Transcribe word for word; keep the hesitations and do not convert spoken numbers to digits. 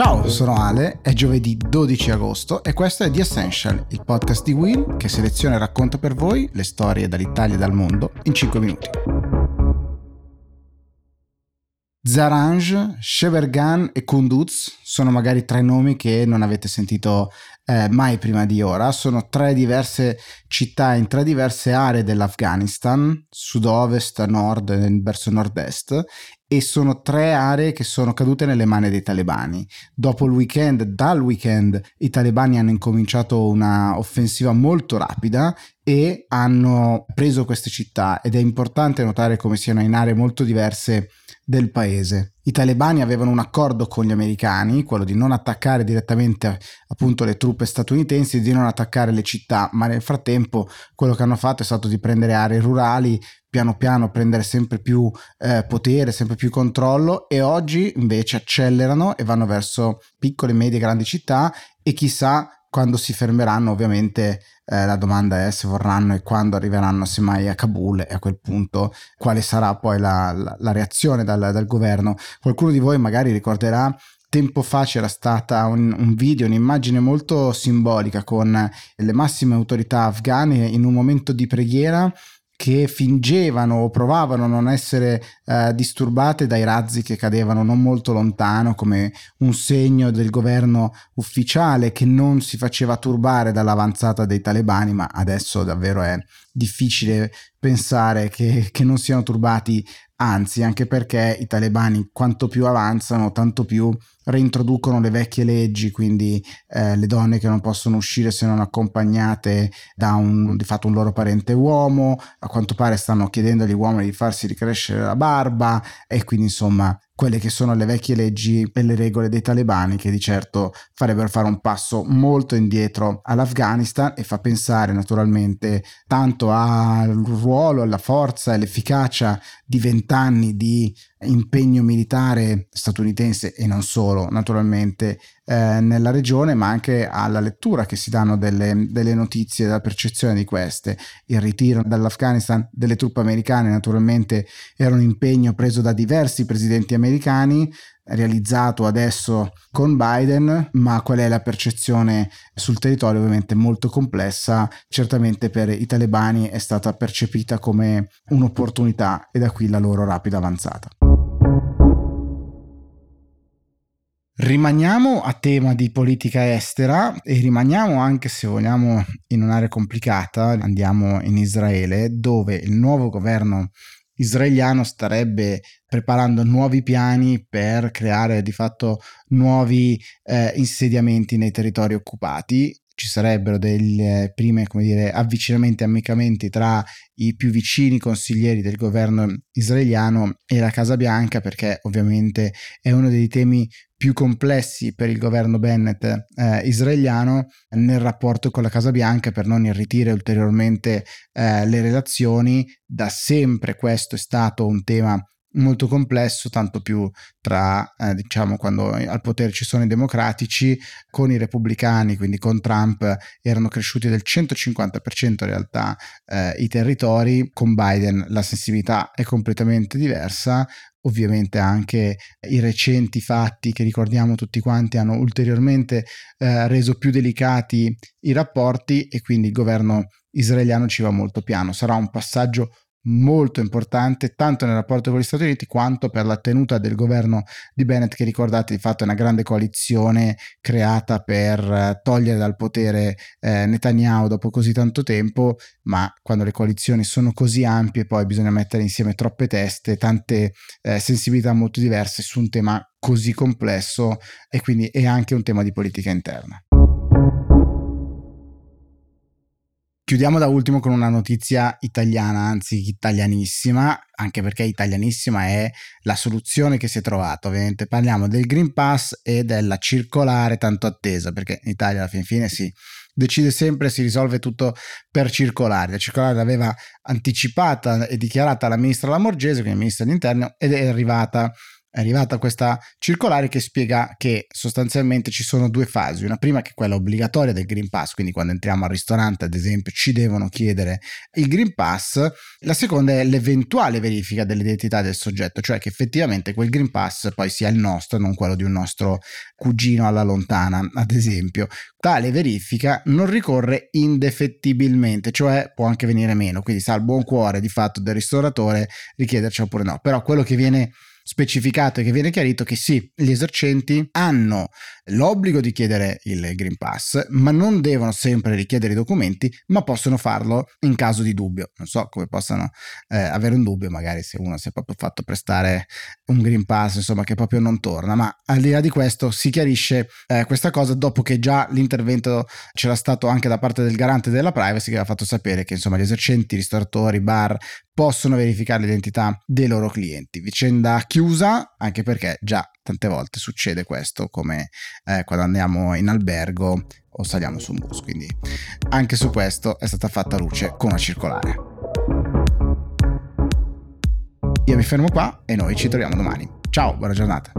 Ciao, sono Ale, è giovedì dodici agosto e questo è The Essential, il podcast di Will che seleziona e racconta per voi le storie dall'Italia e dal mondo in cinque minuti. Zaranj, Shebergan e Kunduz sono magari tre nomi che non avete sentito eh, mai prima di ora. Sono tre diverse città in tre diverse aree dell'Afghanistan, sud-ovest, nord e verso nord-est, e sono tre aree che sono cadute nelle mani dei talebani. Dopo il weekend, dal weekend, i talebani hanno incominciato una offensiva molto rapida e hanno preso queste città, ed è importante notare come siano in aree molto diverse del paese. I talebani avevano un accordo con gli americani, quello di non attaccare direttamente appunto le truppe statunitensi, di non attaccare le città, ma nel frattempo quello che hanno fatto è stato di prendere aree rurali, piano piano prendere sempre più eh, potere, sempre più controllo, e oggi invece accelerano e vanno verso piccole, medie, grandi città, e chissà quando si fermeranno. Ovviamente eh, la domanda è se vorranno e quando arriveranno semmai a Kabul, e a quel punto quale sarà poi la, la, la reazione dal, dal governo. Qualcuno di voi magari ricorderà, tempo fa c'era stata un, un video, un'immagine molto simbolica con le massime autorità afghane in un momento di preghiera che fingevano o provavano a non essere eh, disturbate dai razzi che cadevano non molto lontano, come un segno del governo ufficiale che non si faceva turbare dall'avanzata dei talebani. Ma adesso davvero è difficile pensare che, che non siano turbati, anzi, anche perché i talebani quanto più avanzano tanto più reintroducono le vecchie leggi, quindi eh, le donne che non possono uscire se non accompagnate da un, di fatto un loro parente uomo. A quanto pare stanno chiedendo agli uomini di farsi ricrescere la barba, e quindi insomma quelle che sono le vecchie leggi e le regole dei talebani, che di certo farebbero fare un passo molto indietro all'Afghanistan, e fa pensare naturalmente tanto al ruolo, alla forza e all'efficacia di vent'anni di impegno militare statunitense, e non solo naturalmente eh, nella regione, ma anche alla lettura che si danno delle, delle notizie, della percezione di queste. Il ritiro dall'Afghanistan delle truppe americane naturalmente era un impegno preso da diversi presidenti americani, realizzato adesso con Biden, ma qual è la percezione sul territorio? Ovviamente molto complessa. Certamente per i talebani è stata percepita come un'opportunità, e da qui la loro rapida avanzata. Rimaniamo a tema di politica estera, e rimaniamo, anche se vogliamo, in un'area complicata. Andiamo in Israele, dove il nuovo governo israeliano starebbe preparando nuovi piani per creare di fatto nuovi eh, insediamenti nei territori occupati. Ci sarebbero dei eh, prime, come dire, avvicinamenti e ammiccamenti tra i più vicini consiglieri del governo israeliano e la Casa Bianca, perché ovviamente è uno dei temi più complessi per il governo Bennett eh, israeliano nel rapporto con la Casa Bianca, per non irritire ulteriormente eh, le relazioni. Da sempre questo è stato un tema molto complesso, tanto più tra eh, diciamo quando al potere ci sono i democratici con i repubblicani, quindi con Trump erano cresciuti del centocinquanta per cento in realtà eh, i territori. Con Biden la sensibilità è completamente diversa. Ovviamente anche i recenti fatti, che ricordiamo tutti quanti, hanno ulteriormente eh, reso più delicati i rapporti, e quindi il governo israeliano ci va molto piano. Sarà un passaggio molto importante tanto nel rapporto con gli Stati Uniti quanto per la tenuta del governo di Bennett, che, ricordate, di fatto è una grande coalizione creata per togliere dal potere eh, Netanyahu dopo così tanto tempo. Ma quando le coalizioni sono così ampie poi bisogna mettere insieme troppe teste, tante eh, sensibilità molto diverse su un tema così complesso, e quindi è anche un tema di politica interna. Chiudiamo da ultimo con una notizia italiana, anzi italianissima, anche perché italianissima è la soluzione che si è trovata. Ovviamente parliamo del Green Pass e della circolare tanto attesa, perché in Italia alla fin fine si decide sempre, si risolve tutto per circolare. La circolare l'aveva anticipata e dichiarata la ministra Lamorgese, quindi ministra dell'Interno, ed è arrivata è arrivata questa circolare che spiega che sostanzialmente ci sono due fasi, una prima che è quella obbligatoria del Green Pass, quindi quando entriamo al ristorante ad esempio ci devono chiedere il Green Pass, la seconda è l'eventuale verifica dell'identità del soggetto, cioè che effettivamente quel Green Pass poi sia il nostro, non quello di un nostro cugino alla lontana ad esempio. Tale verifica non ricorre indefettibilmente, cioè può anche venire meno, quindi sa il buon cuore di fatto del ristoratore richiederci oppure no, però quello che viene specificato e che viene chiarito che sì, gli esercenti hanno l'obbligo di chiedere il Green Pass, ma non devono sempre richiedere i documenti, ma possono farlo in caso di dubbio. Non so come possano eh, avere un dubbio, magari se uno si è proprio fatto prestare un Green Pass, insomma, che proprio non torna, ma al di là di questo si chiarisce eh, questa cosa dopo che già l'intervento c'era stato anche da parte del garante della privacy, che aveva fatto sapere che insomma gli esercenti, ristoratori, bar possono verificare l'identità dei loro clienti. Vicenda chiusa, anche perché già tante volte succede questo, come eh, quando andiamo in albergo o saliamo su un bus, quindi anche su questo è stata fatta luce con una circolare. Io mi fermo qua e noi ci troviamo domani. Ciao, buona giornata.